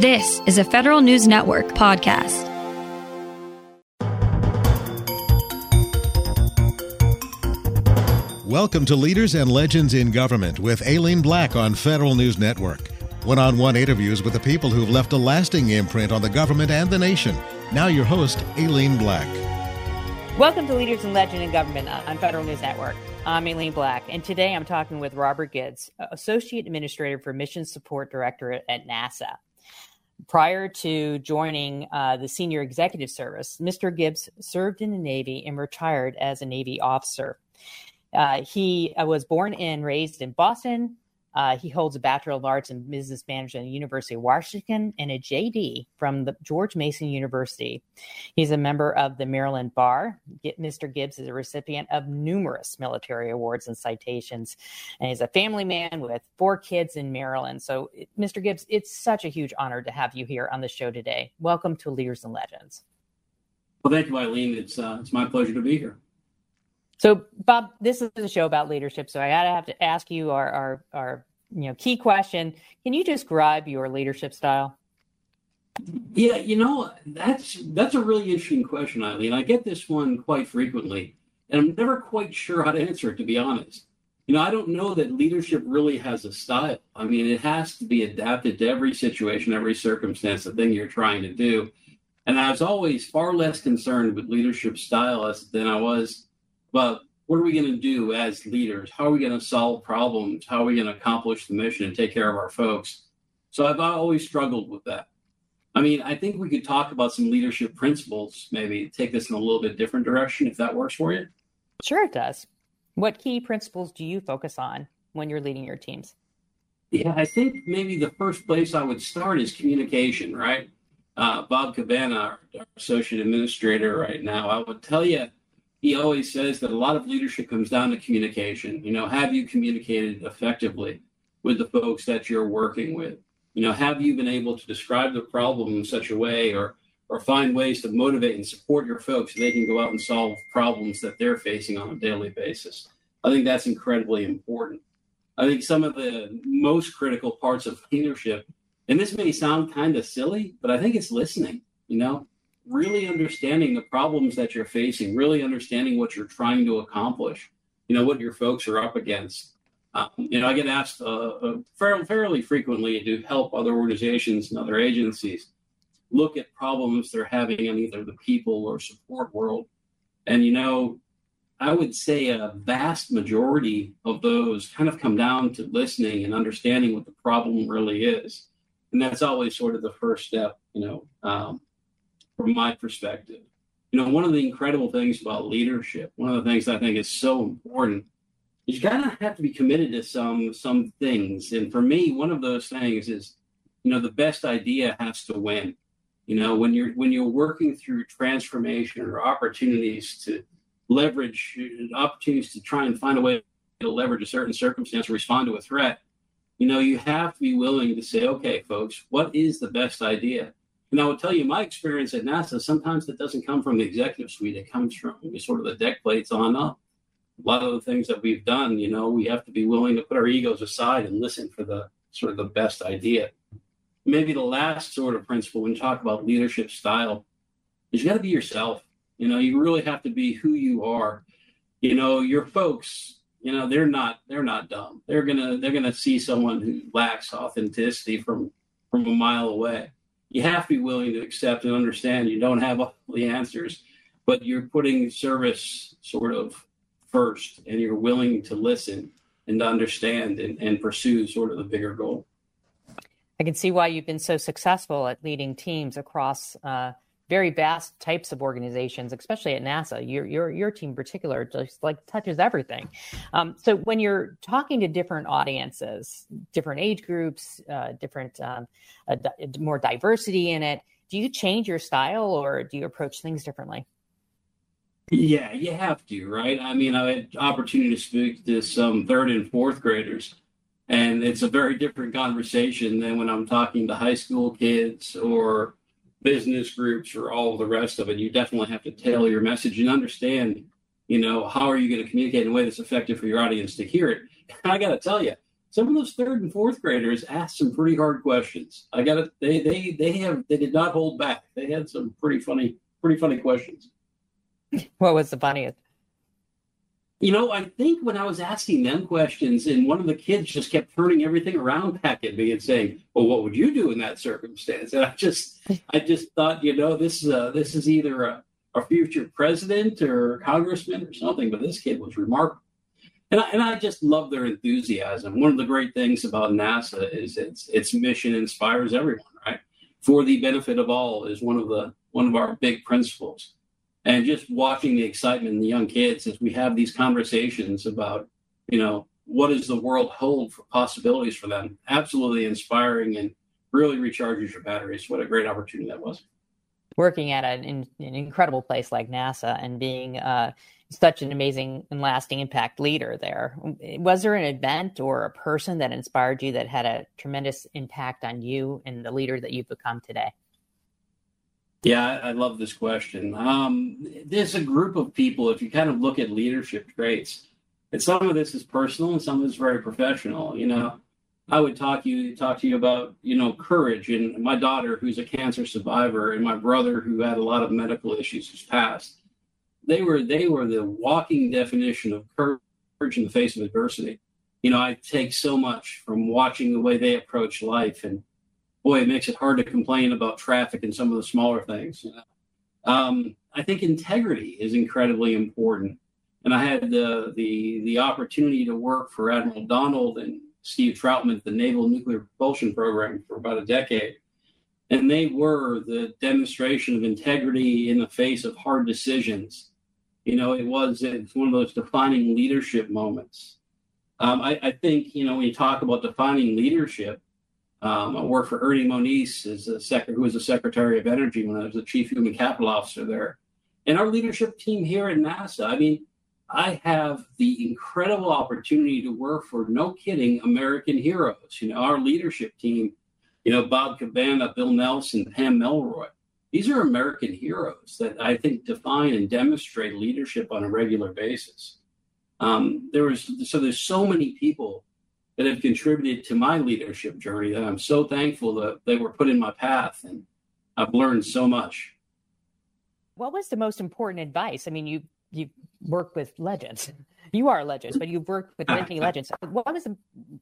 This is a Federal News Network podcast. Welcome to Leaders and Legends in Government with Aileen Black on Federal News Network. One-on-one interviews with the people who've left a lasting imprint on the government and the nation. Now your host, Aileen Black. Welcome to Leaders and Legends in Government on Federal News Network. I'm Aileen Black, and today I'm talking with Robert Gibbs, Associate Administrator for Mission Support Directorate at NASA. Prior to joining the Senior Executive Service, Mr. Gibbs served in the Navy and retired as a Navy officer. He was born and raised in Boston. He holds a Bachelor of Arts in Business Management at the University of Washington and a JD from the George Mason University. He's a member of the Maryland Bar. Mr. Gibbs is a recipient of numerous military awards and citations, and he's a family man with 4 kids in Maryland. So, Mr. Gibbs, it's such a huge honor to have you here on the show today. Welcome to Leaders and Legends. Well, thank you, Aileen. It's my pleasure to be here. So, Bob, this is a show about leadership, so I gotta have to ask you our key question. Can you describe your leadership style? Yeah, that's a really interesting question, Aileen. I get this one quite frequently, and I'm never quite sure how to answer it, to be honest. I don't know that leadership really has a style. I mean, it has to be adapted to every situation, every circumstance, the thing you're trying to do. And I was always far less concerned with leadership style than I was about what are we going to do as leaders? How are we going to solve problems? How are we going to accomplish the mission and take care of our folks? So I've always struggled with that. I mean, I think we could talk about some leadership principles, maybe take this in a little bit different direction, if that works for you. Sure, it does. What key principles do you focus on when you're leading your teams? Yeah, I think maybe the first place I would start is communication, right? Bob Cabana, our associate administrator right now, I would tell you, he always says that a lot of leadership comes down to communication. Have you communicated effectively with the folks that you're working with? Have you been able to describe the problem in such a way or find ways to motivate and support your folks so they can go out and solve problems that they're facing on a daily basis? I think that's incredibly important. I think some of the most critical parts of leadership, and this may sound kind of silly, but I think it's listening, really understanding the problems that you're facing, really understanding what you're trying to accomplish, what your folks are up against. I get asked fairly frequently to help other organizations and other agencies look at problems they're having in either the people or support world. And, I would say a vast majority of those kind of come down to listening and understanding what the problem really is. And that's always sort of the first step, from my perspective. One of the incredible things about leadership, one of the things I think is so important, is you kind of have to be committed to some things. And for me, one of those things is, the best idea has to win. When you're working through transformation or opportunities to leverage, opportunities to try and find a way to leverage a certain circumstance or respond to a threat, you have to be willing to say, okay, folks, what is the best idea? And I will tell you, my experience at NASA, sometimes that doesn't come from the executive suite. It comes from sort of the deck plates on up. A lot of the things that we've done, we have to be willing to put our egos aside and listen for the sort of the best idea. Maybe the last sort of principle when you talk about leadership style is you got to be yourself. You really have to be who you are. Your folks, they're not dumb. They're gonna see someone who lacks authenticity from a mile away. You have to be willing to accept and understand you don't have all the answers, but you're putting service sort of first, and you're willing to listen and understand and pursue sort of the bigger goal. I can see why you've been so successful at leading teams across very vast types of organizations, especially at NASA. Your team in particular just touches everything. So when you're talking to different audiences, different age groups, more diversity in it, do you change your style or do you approach things differently? Yeah, you have to, right? I mean, I had the opportunity to speak to some third and fourth graders, and it's a very different conversation than when I'm talking to high school kids or business groups or all the rest of it. You definitely have to tailor your message and understand, how are you going to communicate in a way that's effective for your audience to hear it. And I got to tell you, some of those third and fourth graders asked some pretty hard questions. I got it. They did not hold back. They had some pretty funny questions. What was the funniest? You know, I think when I was asking them questions, and one of the kids just kept turning everything around back at me and saying, "Well, what would you do in that circumstance?" And I just thought, you know, this is either a future president or congressman or something. But this kid was remarkable, and I just love their enthusiasm. One of the great things about NASA is its mission inspires everyone, right? For the benefit of all is one of our big principles. And just watching the excitement in the young kids as we have these conversations about, you know, what does the world hold for possibilities for them? Absolutely inspiring and really recharges your batteries. What a great opportunity that was. Working at an incredible place like NASA and being such an amazing and lasting impact leader there. Was there an event or a person that inspired you that had a tremendous impact on you and the leader that you've become today? Yeah, I love this question. There's a group of people, if you kind of look at leadership traits, and some of this is personal and some of it's very professional. You know, I would talk to you about, you know, courage, and my daughter, who's a cancer survivor, and my brother, who had a lot of medical issues, who's passed. They were the walking definition of courage in the face of adversity. You know, I take so much from watching the way they approach life, and boy, it makes it hard to complain about traffic and some of the smaller things. You know? I think integrity is incredibly important. And I had the opportunity to work for Admiral Donald and Steve Troutman at the Naval Nuclear Propulsion Program for about a decade. And they were the demonstration of integrity in the face of hard decisions. You know, it's one of those defining leadership moments. I think, you know, when you talk about defining leadership, I worked for Ernie Moniz, who was the Secretary of Energy when I was the Chief Human Capital Officer there. And our leadership team here at NASA, I mean, I have the incredible opportunity to work for, no kidding, American heroes. You know, our leadership team, you know, Bob Cabana, Bill Nelson, Pam Melroy. These are American heroes that I think define and demonstrate leadership on a regular basis. There's so many people that have contributed to my leadership journey that I'm so thankful that they were put in my path, and I've learned so much. What was the most important advice? I mean, you've worked with legends. You are legends, but you've worked with many legends. What was the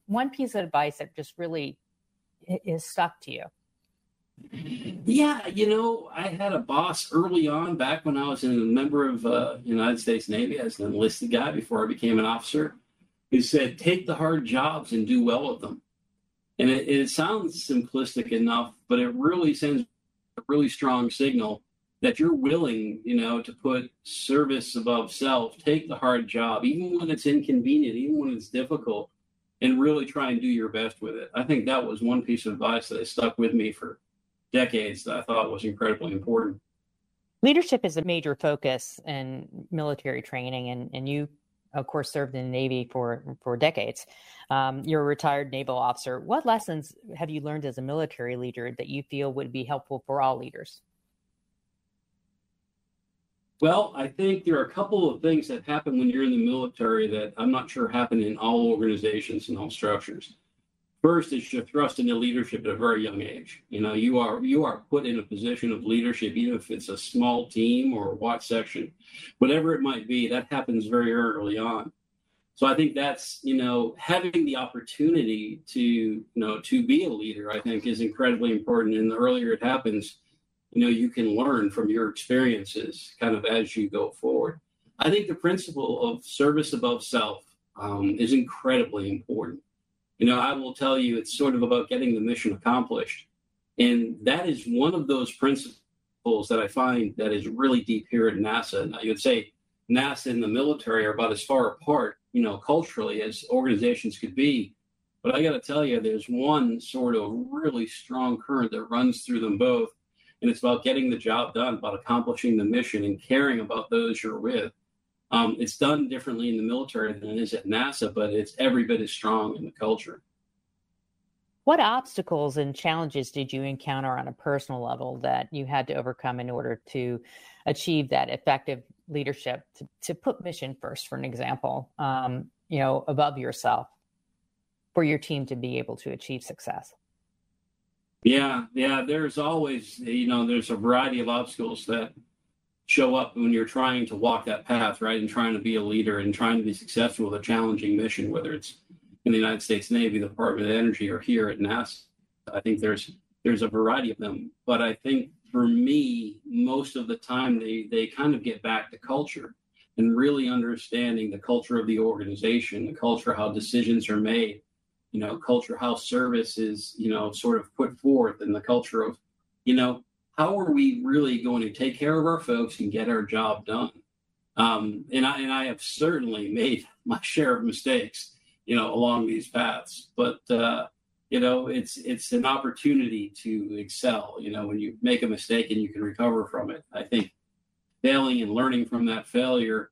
one piece of advice that just really is stuck to you? Yeah, you know, I had a boss early on back when I was a member of United States Navy as an enlisted guy before I became an officer, who said, take the hard jobs and do well of them. And it sounds simplistic enough, but it really sends a really strong signal that you're willing, you know, to put service above self, take the hard job, even when it's inconvenient, even when it's difficult, and really try and do your best with it. I think that was one piece of advice that stuck with me for decades that I thought was incredibly important. Leadership is a major focus in military training, and you, of course, served in the Navy for decades. You're a retired naval officer. What lessons have you learned as a military leader that you feel would be helpful for all leaders? Well, I think there are a couple of things that happen when you're in the military that I'm not sure happen in all organizations and all structures. First is you're thrust into leadership at a very young age. You know, you are put in a position of leadership, even if it's a small team or a watch section, whatever it might be, that happens very early on. So I think that's, you know, having the opportunity to, you know, to be a leader, I think is incredibly important. And the earlier it happens, you know, you can learn from your experiences kind of as you go forward. I think the principle of service above self is incredibly important. You know, I will tell you, it's sort of about getting the mission accomplished. And that is one of those principles that I find that is really deep here at NASA. And I would say NASA and the military are about as far apart, you know, culturally as organizations could be. But I got to tell you, there's one sort of really strong current that runs through them both. And it's about getting the job done, about accomplishing the mission and caring about those you're with. It's done differently in the military than it is at NASA, but it's every bit as strong in the culture. What obstacles and challenges did you encounter on a personal level that you had to overcome in order to achieve that effective leadership, to put mission first, for an example, you know, above yourself? for your team to be able to achieve success? Yeah. There's always, there's a variety of obstacles that show up when you're trying to walk that path, right? And trying to be a leader and trying to be successful with a challenging mission, whether it's in the United States Navy, the Department of Energy, or here at NASA. I think there's a variety of them. But I think for me, most of the time, they kind of get back to culture and really understanding the culture of the organization, the culture, how decisions are made, culture, how service is, sort of put forth, and the culture of, how are we really going to take care of our folks and get our job done? And I have certainly made my share of mistakes, along these paths. But, it's an opportunity to excel, when you make a mistake and you can recover from it. I think failing and learning from that failure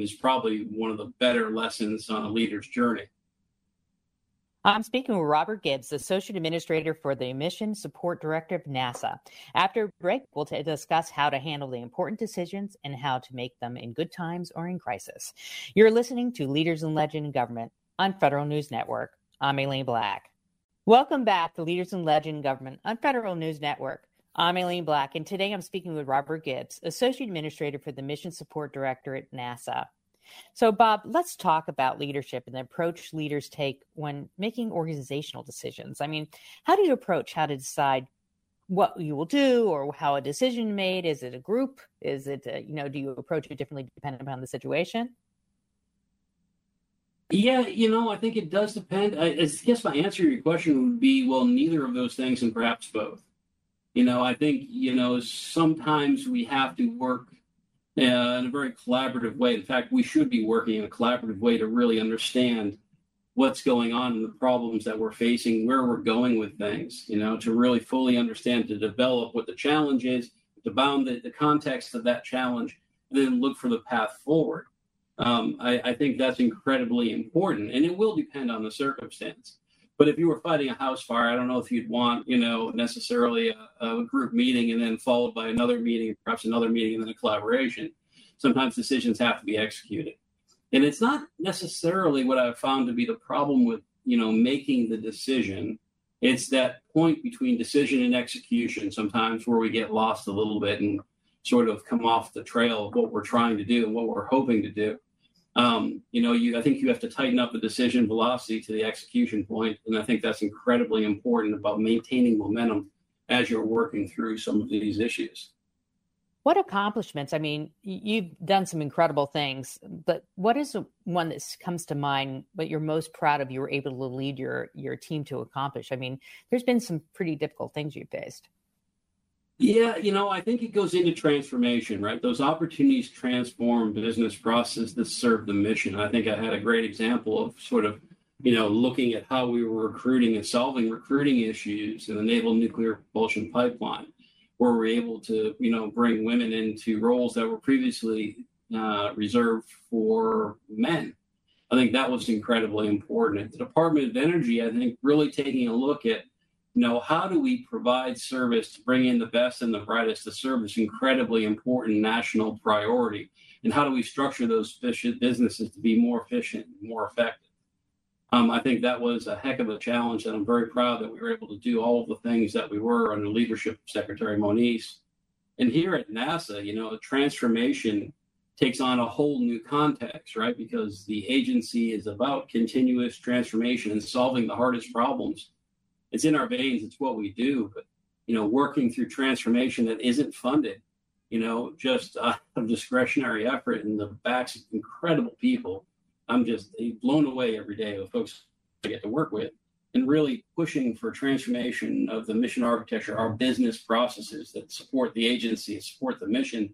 is probably one of the better lessons on a leader's journey. I'm speaking with Robert Gibbs, Associate Administrator for the Mission Support Director of NASA. After a break, we'll discuss how to handle the important decisions and how to make them in good times or in crisis. You're listening to Leaders in Legend and Government on Federal News Network. I'm Aileen Black. Welcome back to Leaders in Legend and Government on Federal News Network. I'm Aileen Black, and today I'm speaking with Robert Gibbs, Associate Administrator for the Mission Support Director at NASA. So, Bob, let's talk about leadership and the approach leaders take when making organizational decisions. I mean, how do you approach how to decide what you will do or how a decision made? Is it a group? Is it, do you approach it differently depending upon the situation? Yeah, I think it does depend. I guess my answer to your question would be, well, neither of those things and perhaps both. I think, sometimes we have to work in a very collaborative way. In fact, we should be working in a collaborative way to really understand what's going on and the problems that we're facing, where we're going with things, to really fully understand, to develop what the challenge is, to bound the context of that challenge, and then look for the path forward. I think that's incredibly important, and it will depend on the circumstance. But if you were fighting a house fire, I don't know if you'd want, necessarily a group meeting and then followed by another meeting, perhaps another meeting, and then a collaboration. Sometimes decisions have to be executed. And it's not necessarily what I've found to be the problem with, making the decision. It's that point between decision and execution sometimes where we get lost a little bit and sort of come off the trail of what we're trying to do and what we're hoping to do. I think you have to tighten up the decision velocity to the execution point, and I think that's incredibly important about maintaining momentum as you're working through some of these issues. What accomplishments? I mean, you've done some incredible things, but what is one that comes to mind, what you're most proud of you were able to lead your team to accomplish? I mean, there's been some pretty difficult things you've faced. Yeah, I think it goes into transformation, right? Those opportunities transform business processes that serve the mission. I think I had a great example of sort of, looking at how we were recruiting and solving recruiting issues in the Naval Nuclear Propulsion Pipeline, where we're able to, bring women into roles that were previously reserved for men. I think that was incredibly important. At the Department of Energy, I think really taking a look at how do we provide service to bring in the best and the brightest to serve this incredibly important national priority? And how do we structure those businesses to be more efficient, more effective? I think that was a heck of a challenge that I'm very proud that we were able to do all of the things that we were under the leadership of Secretary Moniz. And here at NASA, the transformation takes on a whole new context, right? Because the agency is about continuous transformation and solving the hardest problems. It's in our veins. It's what we do. But, working through transformation that isn't funded, just out of discretionary effort and the backs of incredible people. I'm just blown away every day with folks I get to work with and really pushing for transformation of the mission architecture, our business processes that support the agency, support the mission.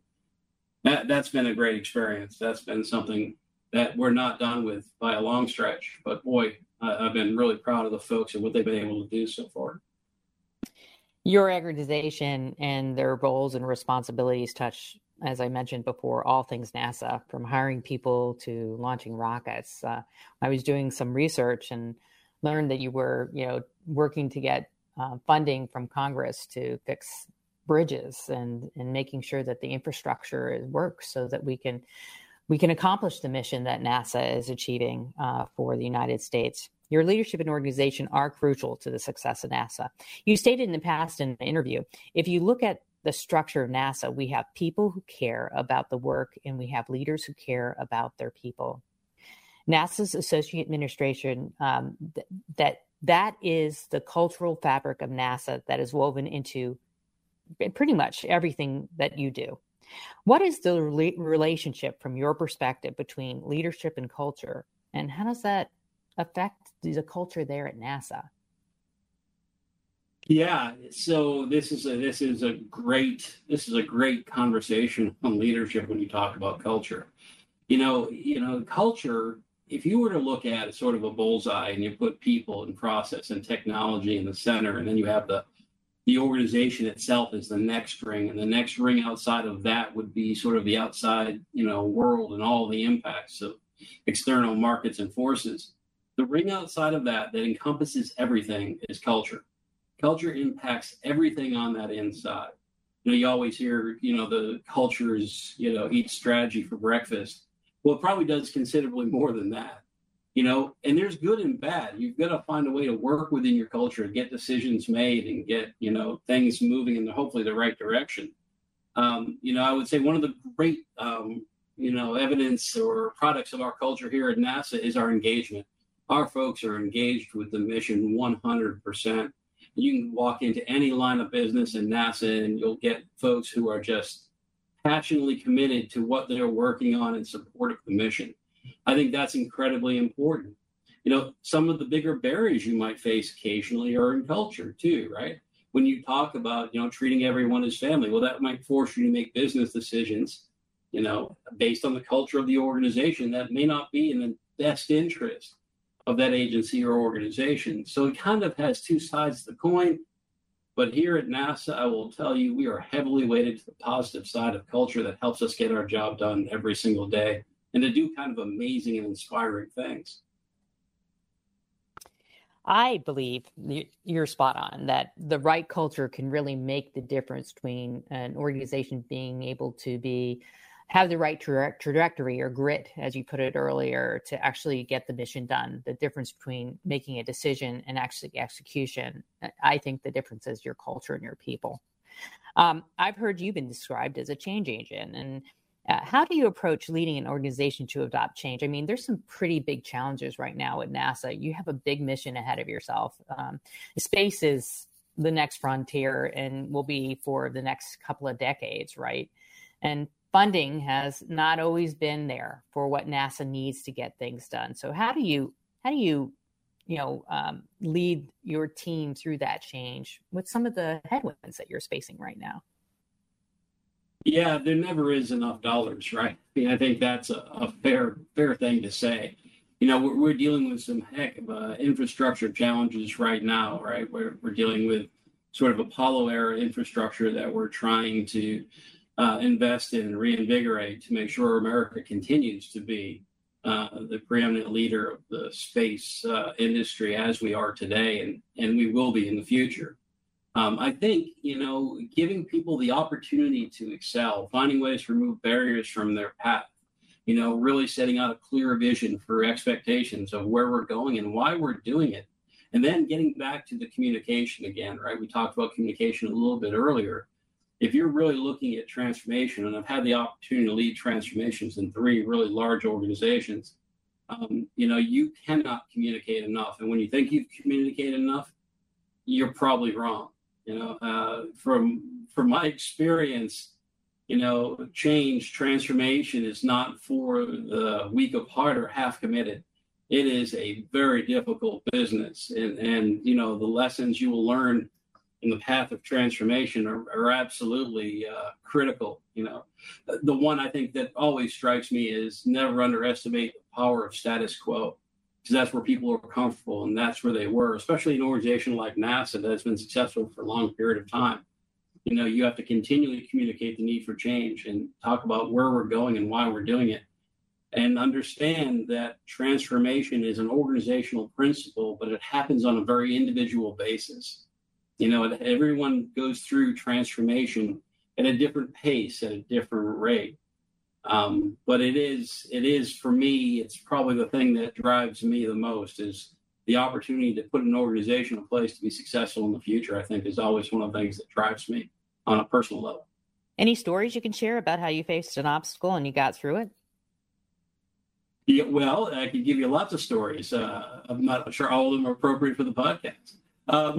That's been a great experience. That's been something that we're not done with by a long stretch. But boy, I've been really proud of the folks and what they've been able to do so far. Your organization and their roles and responsibilities touch, as I mentioned before, all things NASA, from hiring people to launching rockets. I was doing some research and learned that you were, working to get funding from Congress to fix bridges and making sure that the infrastructure works so that we can accomplish the mission that NASA is achieving for the United States. Your leadership and organization are crucial to the success of NASA. You stated in the past in an interview, if you look at the structure of NASA, we have people who care about the work and we have leaders who care about their people. NASA's associate administration, that is the cultural fabric of NASA that is woven into pretty much everything that you do. What is the relationship from your perspective between leadership and culture, and how does that affect the culture there at NASA? Yeah, so this is a great conversation on leadership when you talk about culture. You know, culture, if you were to look at it sort of a bullseye and you put people and process and technology in the center, and then you have the organization itself is the next ring, and the next ring outside of that would be sort of the outside, world and all the impacts of external markets and forces. The ring outside of that encompasses everything is culture. Culture impacts everything on that inside. You always hear, the culture is, eat strategy for breakfast. Well, it probably does considerably more than that, and there's good and bad. You've got to find a way to work within your culture and get decisions made and get, things moving in hopefully the right direction. I would say one of the great, evidence or products of our culture here at NASA is our engagement. Our folks are engaged with the mission 100%. You can walk into any line of business in NASA and you'll get folks who are just passionately committed to what they're working on in support of the mission. I think that's incredibly important. Some of the bigger barriers you might face occasionally are in culture too, right? When you talk about, treating everyone as family, well, that might force you to make business decisions, based on the culture of the organization that may not be in the best interest of that agency or organization. So it kind of has two sides of the coin. But here at NASA, I will tell you, we are heavily weighted to the positive side of culture that helps us get our job done every single day and to do kind of amazing and inspiring things. I believe you're spot on that the right culture can really make the difference between an organization being able to have the right trajectory or grit, as you put it earlier, to actually get the mission done. The difference between making a decision and actually execution, I think the difference is your culture and your people. I've heard you've been described as a change agent. And how do you approach leading an organization to adopt change? I mean, there's some pretty big challenges right now at NASA. You have a big mission ahead of yourself. Space is the next frontier and will be for the next couple of decades, right? And funding has not always been there for what NASA needs to get things done. So how do you lead your team through that change with some of the headwinds that you're facing right now? Yeah, there never is enough dollars, right? I think that's a fair thing to say. We're dealing with some heck of infrastructure challenges right now, right? We're dealing with sort of Apollo era infrastructure that we're trying to invest in and reinvigorate to make sure America continues to be the preeminent leader of the space industry as we are today and we will be in the future. I think, giving people the opportunity to excel, finding ways to remove barriers from their path, really setting out a clear vision for expectations of where we're going and why we're doing it. And then getting back to the communication again, right? We talked about communication a little bit earlier. If you're really looking at transformation, and I've had the opportunity to lead transformations in three really large organizations, you cannot communicate enough. And when you think you've communicated enough, you're probably wrong. From my experience, change, transformation is not for the weak of heart or half committed. It is a very difficult business. And the lessons you will learn in the path of transformation are absolutely critical. The one I think that always strikes me is never underestimate the power of status quo, because that's where people are comfortable and that's where they were, especially an organization like NASA that's been successful for a long period of time. You have to continually communicate the need for change and talk about where we're going and why we're doing it, and understand that transformation is an organizational principle, but it happens on a very individual basis. Everyone goes through transformation at a different pace, at a different rate. But it is for me, it's probably the thing that drives me the most is the opportunity to put an organization in place to be successful in the future, I think, is always one of the things that drives me on a personal level. Any stories you can share about how you faced an obstacle and you got through it? Yeah, well, I could give you lots of stories. I'm not sure all of them are appropriate for the podcast.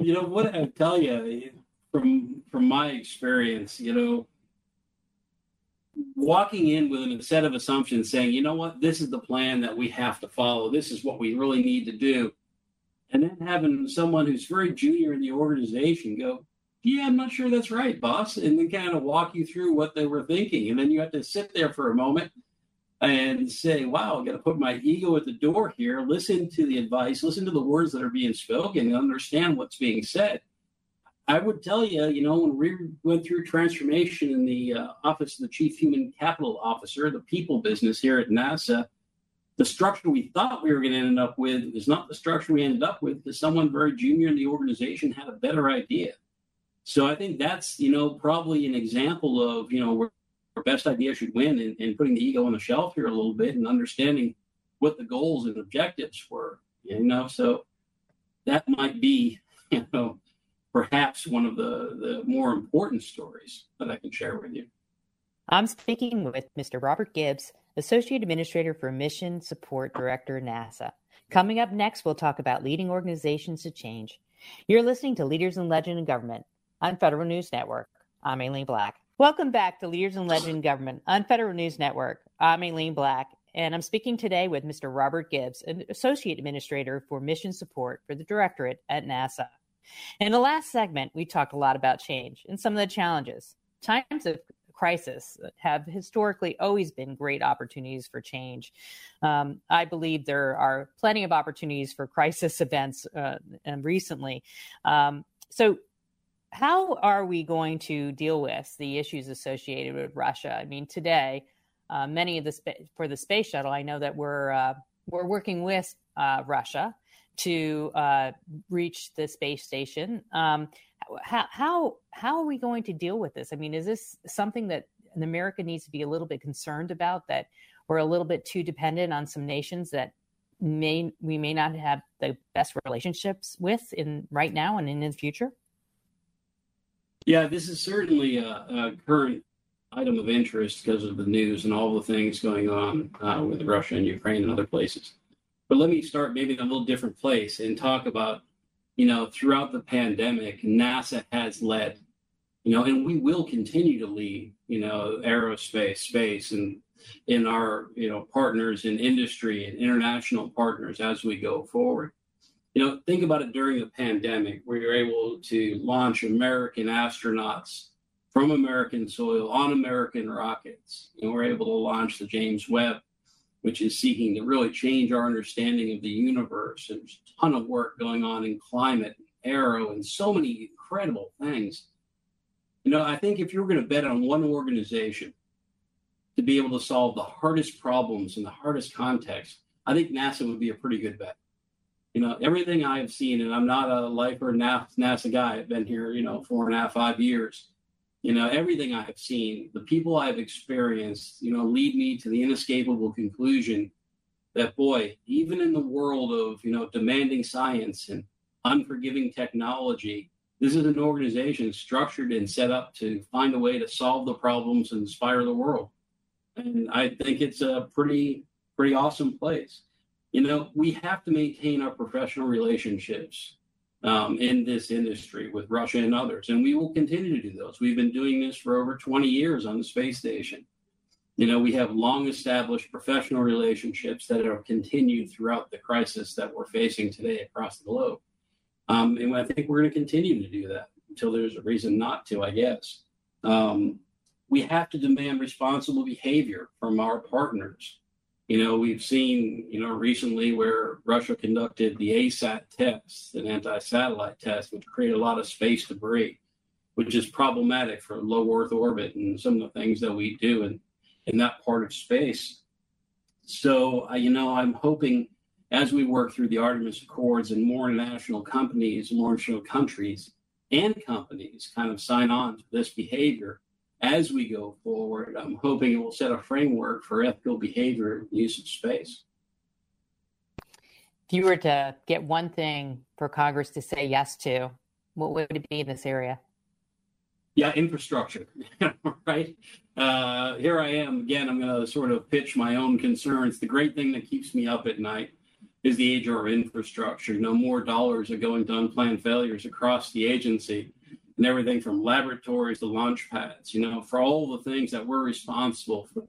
You know, what I tell you from my experience, you know, walking in with a set of assumptions saying, you know what, this is the plan that we have to follow. This is what we really need to do. And then having someone who's very junior in the organization go, yeah, I'm not sure that's right, boss. And then kind of walk you through what they were thinking. And then you have to sit there for a moment and say, wow, I've got to put my ego at the door here, listen to the advice, listen to the words that are being spoken, and understand what's being said. I would tell you, you know, when we went through transformation in the Office of the Chief Human Capital Officer, the people business here at NASA, the structure we thought we were going to end up with is not the structure we ended up with, because someone very junior in the organization had a better idea. So I think that's, you know, probably an example of, you know, where our best idea should win, and putting the ego on the shelf here a little bit and understanding what the goals and objectives were, you know. So that might be, you know, perhaps one of the more important stories that I can share with you. I'm speaking with Mr. Robert Gibbs, Associate Administrator for Mission Support Director, NASA. Coming up next, we'll talk about leading organizations to change. You're listening to Leaders in Legend and Government on Federal News Network. I'm Aileen Black. Welcome back to Leaders in Legend and Government on Federal News Network. I'm Aileen Black, and I'm speaking today with Mr. Robert Gibbs, an Associate Administrator for Mission Support for the Directorate at NASA. In the last segment, we talked a lot about change and some of the challenges. Times of crisis have historically always been great opportunities for change. I believe there are plenty of opportunities for crisis events recently. So how are we going to deal with the issues associated with Russia? I mean, today, many of the for the space shuttle, I know that we're working with Russia to reach the space station. How are we going to deal with this? I mean, is this something that America needs to be a little bit concerned about, that we're a little bit too dependent on some nations that we may not have the best relationships with in right now and in the future? Yeah, this is certainly a current item of interest because of the news and all the things going on with Russia and Ukraine and other places. But let me start maybe in a little different place and talk about, you know, throughout the pandemic, NASA has led, you know, and we will continue to lead, you know, aerospace, space, and in our, you know, partners in industry and international partners as we go forward. You know, think about it, during the pandemic, we were able to launch American astronauts from American soil on American rockets. And we're able to launch the James Webb, which is seeking to really change our understanding of the universe. There's a ton of work going on in climate, aero, and so many incredible things. You know, I think if you were going to bet on one organization to be able to solve the hardest problems in the hardest context, I think NASA would be a pretty good bet. You know, everything I've seen, and I'm not a lifer NASA guy, I've been here, you know, 4.5, 5 years. You know, everything I've seen, the people I've experienced, you know, lead me to the inescapable conclusion that, boy, even in the world of, you know, demanding science and unforgiving technology, this is an organization structured and set up to find a way to solve the problems and inspire the world. And I think it's a pretty awesome place. You know, we have to maintain our professional relationships in this industry with Russia and others, and we will continue to do those. We've been doing this for over 20 years on the space station. You know, we have long-established professional relationships that have continued throughout the crisis that we're facing today across the globe. And I think we're going to continue to do that until there's a reason not to, I guess. We have to demand responsible behavior from our partners. You know, we've seen, you know, recently where Russia conducted the ASAT test, an anti-satellite test, which created a lot of space debris, which is problematic for low Earth orbit and some of the things that we do in that part of space. So, you know, I'm hoping as we work through the Artemis Accords and more international companies, more international countries and companies kind of sign on to this behavior, as we go forward, I'm hoping it will set a framework for ethical behavior and use of space. you were to get one thing for Congress to say yes to, what would it be in this area? Yeah, infrastructure, right? Here I am again. I'm going to sort of pitch my own concerns. The great thing that keeps me up at night is the age of our infrastructure. No more dollars are going to unplanned failures across the agency, and everything from laboratories to launch pads, you know, for all the things that we're responsible for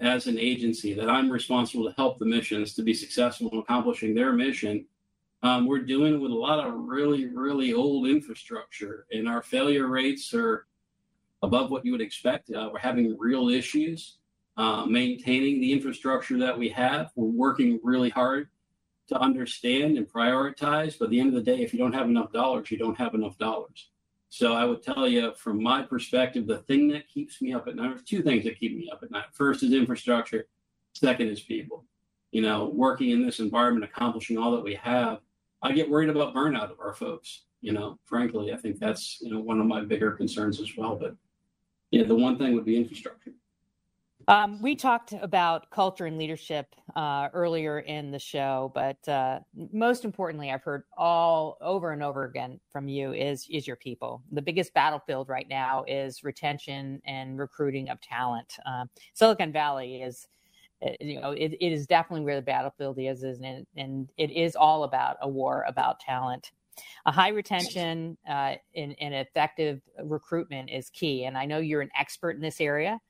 as an agency, that I'm responsible to help the missions to be successful in accomplishing their mission. We're dealing with a lot of really, really old infrastructure, and our failure rates are above what you would expect. We're having real issues maintaining the infrastructure that we have. We're working really hard to understand and prioritize, but at the end of the day, if you don't have enough dollars, you don't have enough dollars. So I would tell you, from my perspective, the thing that keeps me up at night, there's two things that keep me up at night. First is infrastructure. Second is people. You know, working in this environment, accomplishing all that we have, I get worried about burnout of our folks. You know, frankly, I think that's, you know, one of my bigger concerns as well. But yeah, the one thing would be infrastructure. We talked about culture and leadership earlier in the show, but most importantly, I've heard all over and over again from you is your people. The biggest battlefield right now is retention and recruiting of talent. Silicon Valley is, you know, it is definitely where the battlefield is, isn't it? And it is all about a war about talent. A high retention and effective recruitment is key. And I know you're an expert in this area.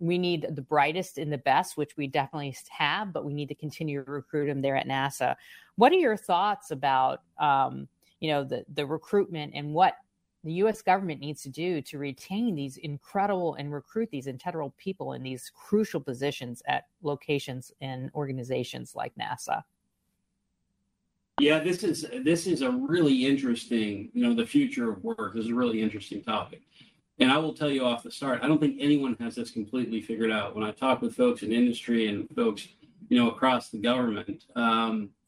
We need the brightest and the best, which we definitely have, but we need to continue to recruit them there at NASA. What are your thoughts about, you know, the recruitment and what the U.S. government needs to do to retain these incredible and recruit these incredible people in these crucial positions at locations and organizations like NASA? Yeah, this is a really interesting, you know, the future of work. This is a really interesting topic. And I will tell you off the start, I don't think anyone has this completely figured out. When I talk with folks in industry and folks, you know, across the government, I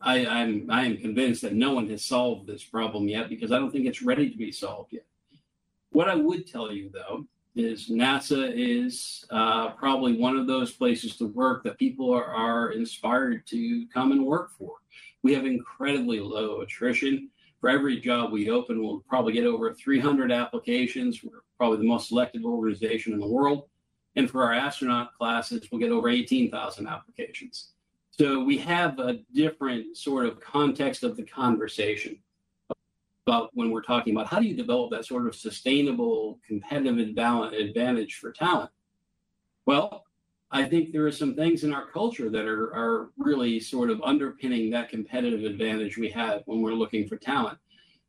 am convinced that no one has solved this problem yet, because I don't think it's ready to be solved yet. What I would tell you, though, is NASA is probably one of those places to work that people are inspired to come and work for. We have incredibly low attrition. For every job we open, we'll probably get over 300 applications. We're probably the most selective organization in the world. And for our astronaut classes, we'll get over 18,000 applications. So we have a different sort of context of the conversation about when we're talking about how do you develop that sort of sustainable competitive advantage for talent? Well, I think there are some things in our culture that are really sort of underpinning that competitive advantage we have when we're looking for talent.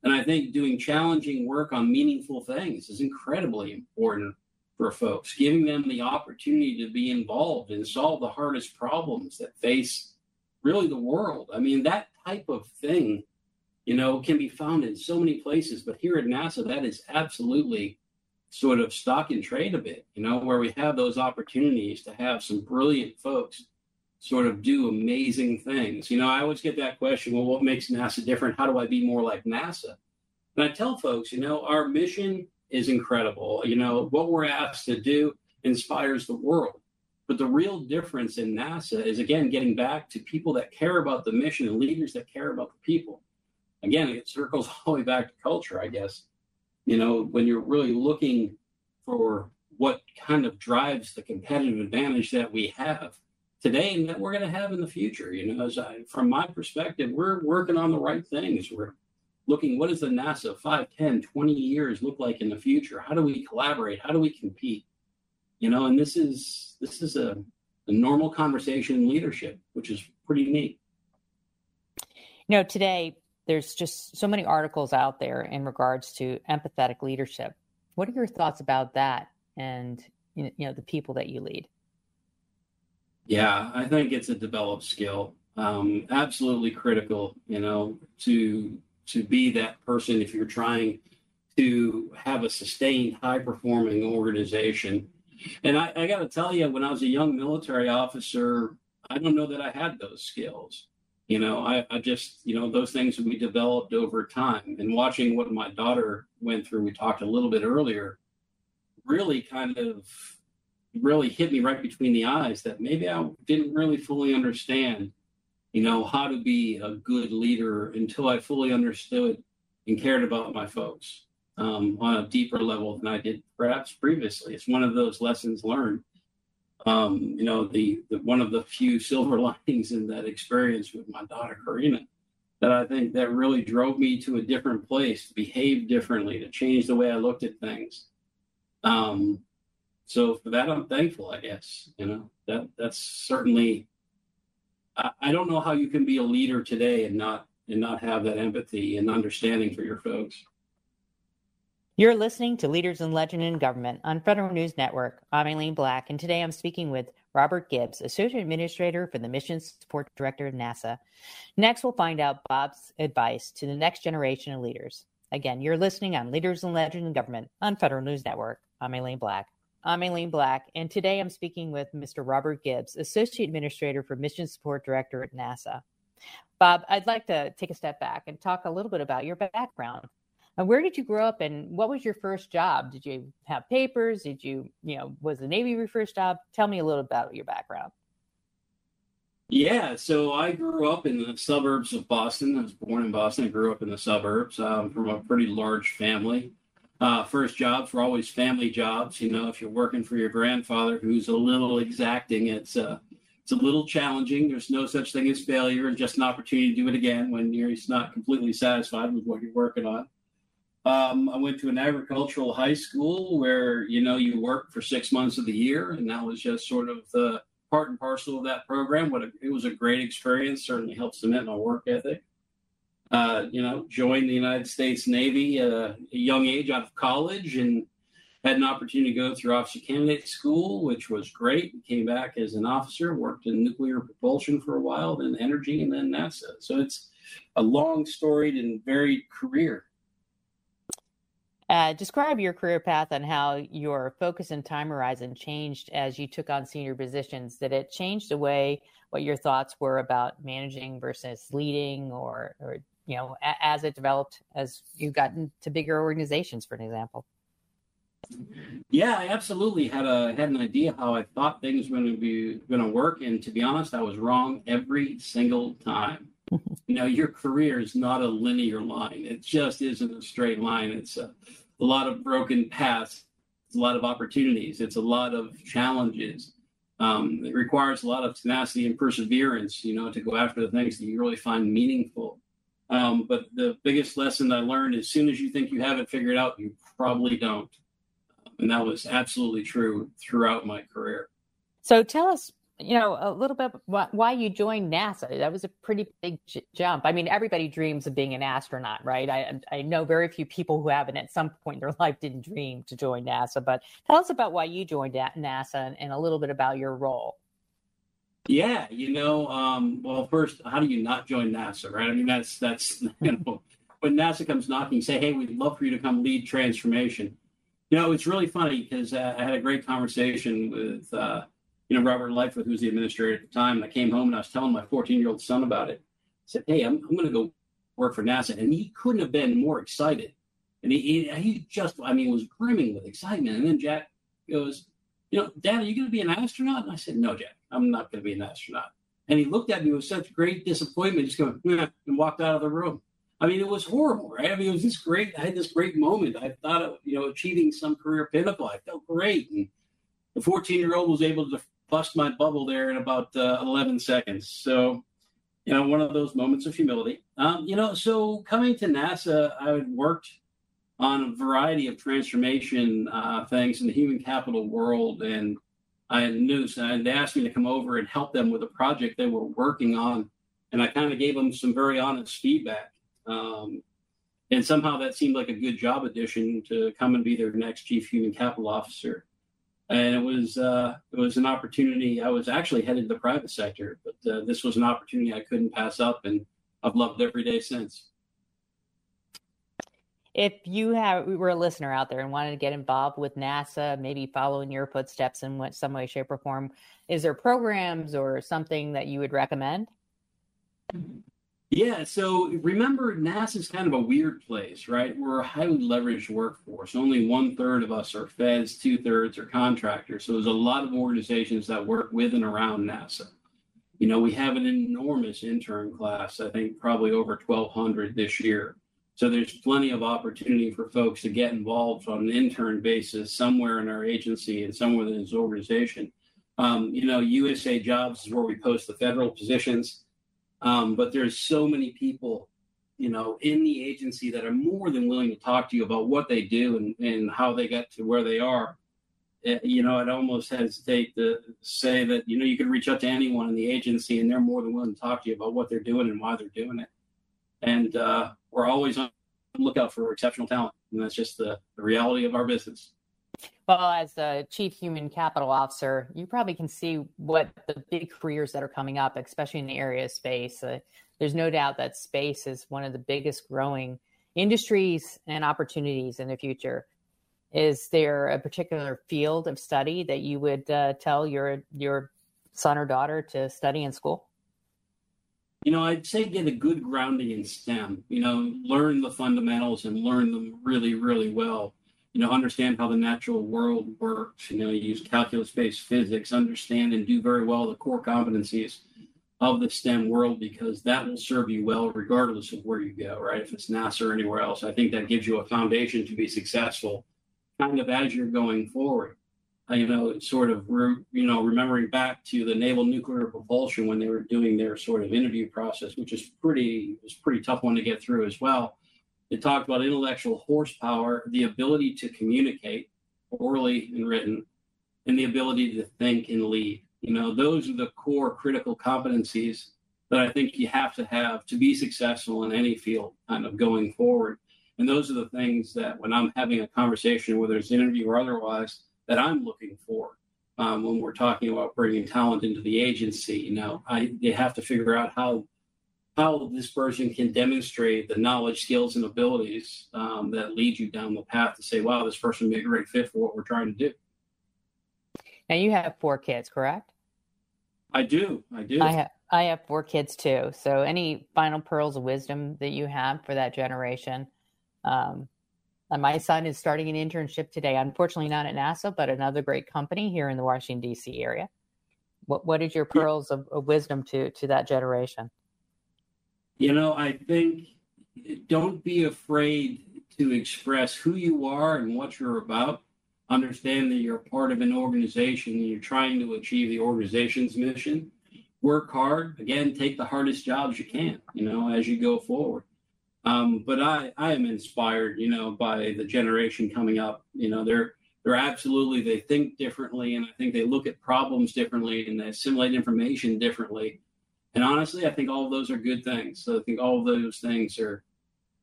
And I think doing challenging work on meaningful things is incredibly important for folks, giving them the opportunity to be involved and solve the hardest problems that face really the world. I mean, that type of thing, you know, can be found in so many places, but here at NASA, that is absolutely sort of stock and trade a bit, you know, where we have those opportunities to have some brilliant folks sort of do amazing things. You know, I always get that question, well, what makes NASA different? How do I be more like NASA? And I tell folks, you know, our mission is incredible. You know, what we're asked to do inspires the world. But the real difference in NASA is, again, getting back to people that care about the mission and leaders that care about the people. Again, it circles all the way back to culture, I guess. You know, when you're really looking for what kind of drives the competitive advantage that we have today and that we're going to have in the future, you know, from my perspective, we're working on the right things. We're looking, what does the NASA 5, 10, 20 years look like in the future? How do we collaborate? How do we compete? You know, and this is a normal conversation in leadership, which is pretty neat. You know, today, there's just so many articles out there in regards to empathetic leadership. What are your thoughts about that and, you know, the people that you lead? Yeah, I think it's a developed skill. Absolutely critical, you know, to be that person if you're trying to have a sustained, high-performing organization. And I got to tell you, when I was a young military officer, I don't know that I had those skills. You know, I just, you know, those things we developed over time, and watching what my daughter went through, we talked a little bit earlier, really kind of really hit me right between the eyes that maybe I didn't really fully understand you know, how to be a good leader until I fully understood and cared about my folks on a deeper level than I did perhaps previously. It's one of those lessons learned. You know, the one of the few silver linings in that experience with my daughter, Karina, that I think that really drove me to a different place, to behave differently, to change the way I looked at things. So for that, I'm thankful, I guess, you know, that's certainly, I don't know how you can be a leader today and not have that empathy and understanding for your folks. You're listening to Leaders in Legend and Government on Federal News Network. I'm Aileen Black, and today I'm speaking with Robert Gibbs, Associate Administrator for the Missions Support Director of NASA. Next, we'll find out Bob's advice to the next generation of leaders. Again, you're listening on Leaders in Legend and Government on Federal News Network. I'm Aileen Black, and today I'm speaking with Mr. Robert Gibbs, Associate Administrator for Missions Support Director at NASA. Bob, I'd like to take a step back and talk a little bit about your background. Where did you grow up, and what was your first job? Did you have papers? Did you, was the Navy your first job? Tell me a little about your background. Yeah, so I grew up in the suburbs of Boston. I was born in Boston. I grew up in the suburbs from a pretty large family. First jobs were always family jobs. You know, if you're working for your grandfather, who's a little exacting, it's a little challenging. There's no such thing as failure, and just an opportunity to do it again when you're not completely satisfied with what you're working on. I went to an agricultural high school where, you worked for 6 months of the year, and that was just sort of the part and parcel of that program. It was a great experience, certainly helped cement my work ethic. Joined the United States Navy at a young age out of college and had an opportunity to go through officer candidate school, which was great. Came back as an officer, worked in nuclear propulsion for a while, then energy, and then NASA. So it's a long, storied, and varied career. Describe your career path and how your focus and time horizon changed as you took on senior positions. Did it change the way what your thoughts were about managing versus leading, or as it developed as you got into bigger organizations, for an example? Yeah, I absolutely had an idea how I thought things were going to work, and to be honest, I was wrong every single time. Your career is not a linear line. It just isn't a straight line. It's a lot of broken paths. It's a lot of opportunities. It's a lot of challenges. It requires a lot of tenacity and perseverance, to go after the things that you really find meaningful. But the biggest lesson I learned, as soon as you think you have it figured out, you probably don't. And that was absolutely true throughout my career. So tell us, a little bit why you joined NASA. That was a pretty big jump. I mean, everybody dreams of being an astronaut, right? I know very few people who haven't at some point in their life didn't dream to join NASA, but tell us about why you joined NASA and a little bit about your role. Yeah, well, first, how do you not join NASA, right? I mean, that's when NASA comes knocking, say, hey, we'd love for you to come lead transformation. It's really funny because I had a great conversation with, Robert Lightfoot, who was the administrator at the time, and I came home and I was telling my 14-year-old son about it. I said, hey, I'm going to go work for NASA. And he couldn't have been more excited. And he just, was brimming with excitement. And then Jack goes, Dad, are you going to be an astronaut? And I said, no, Jack, I'm not going to be an astronaut. And he looked at me with such great disappointment, just going, and walked out of the room. It was horrible, right? It was I had this great moment. I thought of, achieving some career pinnacle. I felt great. And the 14-year-old was able to bust my bubble there in about 11 seconds. So, one of those moments of humility. So coming to NASA, I had worked on a variety of transformation things in the human capital world. And they asked me to come over and help them with a project they were working on. And I kind of gave them some very honest feedback. And somehow that seemed like a good job addition to come and be their next chief human capital officer. And it was an opportunity. I was actually headed to the private sector, but this was an opportunity I couldn't pass up, and I've loved every day since. If we were a listener out there and wanted to get involved with NASA, maybe following your footsteps in some way, shape, or form, is there programs or something that you would recommend? Yeah, so remember, NASA's kind of a weird place, right? We're a highly leveraged workforce. Only 1/3 of us are feds, 2/3 are contractors. So there's a lot of organizations that work with and around NASA. you know, we have an enormous intern class, I think probably over 1,200 this year. So there's plenty of opportunity for folks to get involved on an intern basis somewhere in our agency and somewhere in this organization. You know, USA Jobs is where we post the federal positions, but there's so many people, you know, in the agency that are more than willing to talk to you about what they do and how they got to where they are. You know, I'd almost hesitate to say that, you know, you could reach out to anyone in the agency and they're more than willing to talk to you about what they're doing and why they're doing it. And we're always on the lookout for exceptional talent. And that's just the reality of our business. Well, as the chief human capital officer, you probably can see what the big careers that are coming up, especially in the area of space. There's no doubt that space is one of the biggest growing industries and opportunities in the future. Is there a particular field of study that you would tell your son or daughter to study in school? You know, I'd say get a good grounding in STEM, you know, learn the fundamentals and learn them really, really well. You know, understand how the natural world works, you know, use calculus-based physics, understand and do very well the core competencies of the STEM world, because that will serve you well regardless of where you go, right? If it's NASA or anywhere else, I think that gives you a foundation to be successful kind of as you're going forward. You know, sort of, you know, remembering back to the Naval Nuclear Propulsion when they were doing their sort of interview process, which is pretty tough one to get through as well. It talked about intellectual horsepower, the ability to communicate orally and written, and the ability to think and lead. You know, those are the core critical competencies that I think you have to be successful in any field kind of going forward. And those are the things that when I'm having a conversation, whether it's an interview or otherwise, that I'm looking for when we're talking about bringing talent into the agency. You know, they have to figure out how this person can demonstrate the knowledge, skills, and abilities that lead you down the path to say, wow, this person would be a great fit for what we're trying to do. Now, you have 4 kids, correct? I do. I have 4 kids, too. So any final pearls of wisdom that you have for that generation? My son is starting an internship today, unfortunately not at NASA, but another great company here in the Washington, D.C. area. What is your pearls of wisdom to that generation? You know, I think don't be afraid to express who you are and what you're about. Understand that you're part of an organization and you're trying to achieve the organization's mission. Work hard. Again, take the hardest jobs you can, you know, as you go forward. But I am inspired, you know, by the generation coming up. You know, they're absolutely, they think differently, and I think they look at problems differently and they assimilate information differently. And honestly, I think all of those are good things. So I think all of those things are,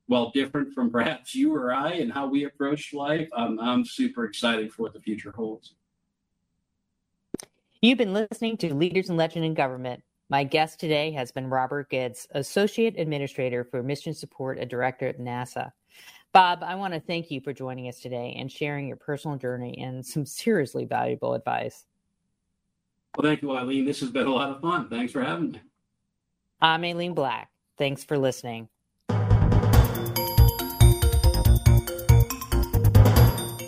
well, different from perhaps you or I and how we approach life. I'm super excited for what the future holds. You've been listening to Leaders and Legend in Government. My guest today has been Robert Gibbs, Associate Administrator for Mission Support and Director at NASA. Bob, I want to thank you for joining us today and sharing your personal journey and some seriously valuable advice. Well, thank you, Aileen. This has been a lot of fun. Thanks for having me. I'm Aileen Black. Thanks for listening.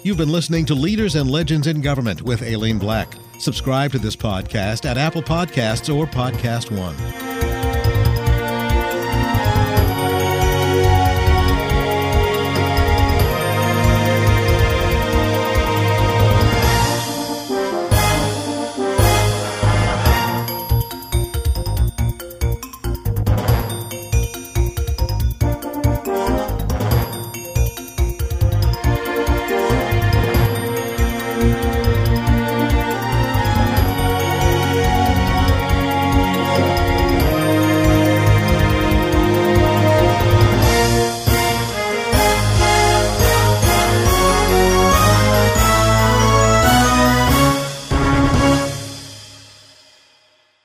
You've been listening to Leaders and Legends in Government with Aileen Black. Subscribe to this podcast at Apple Podcasts or Podcast One.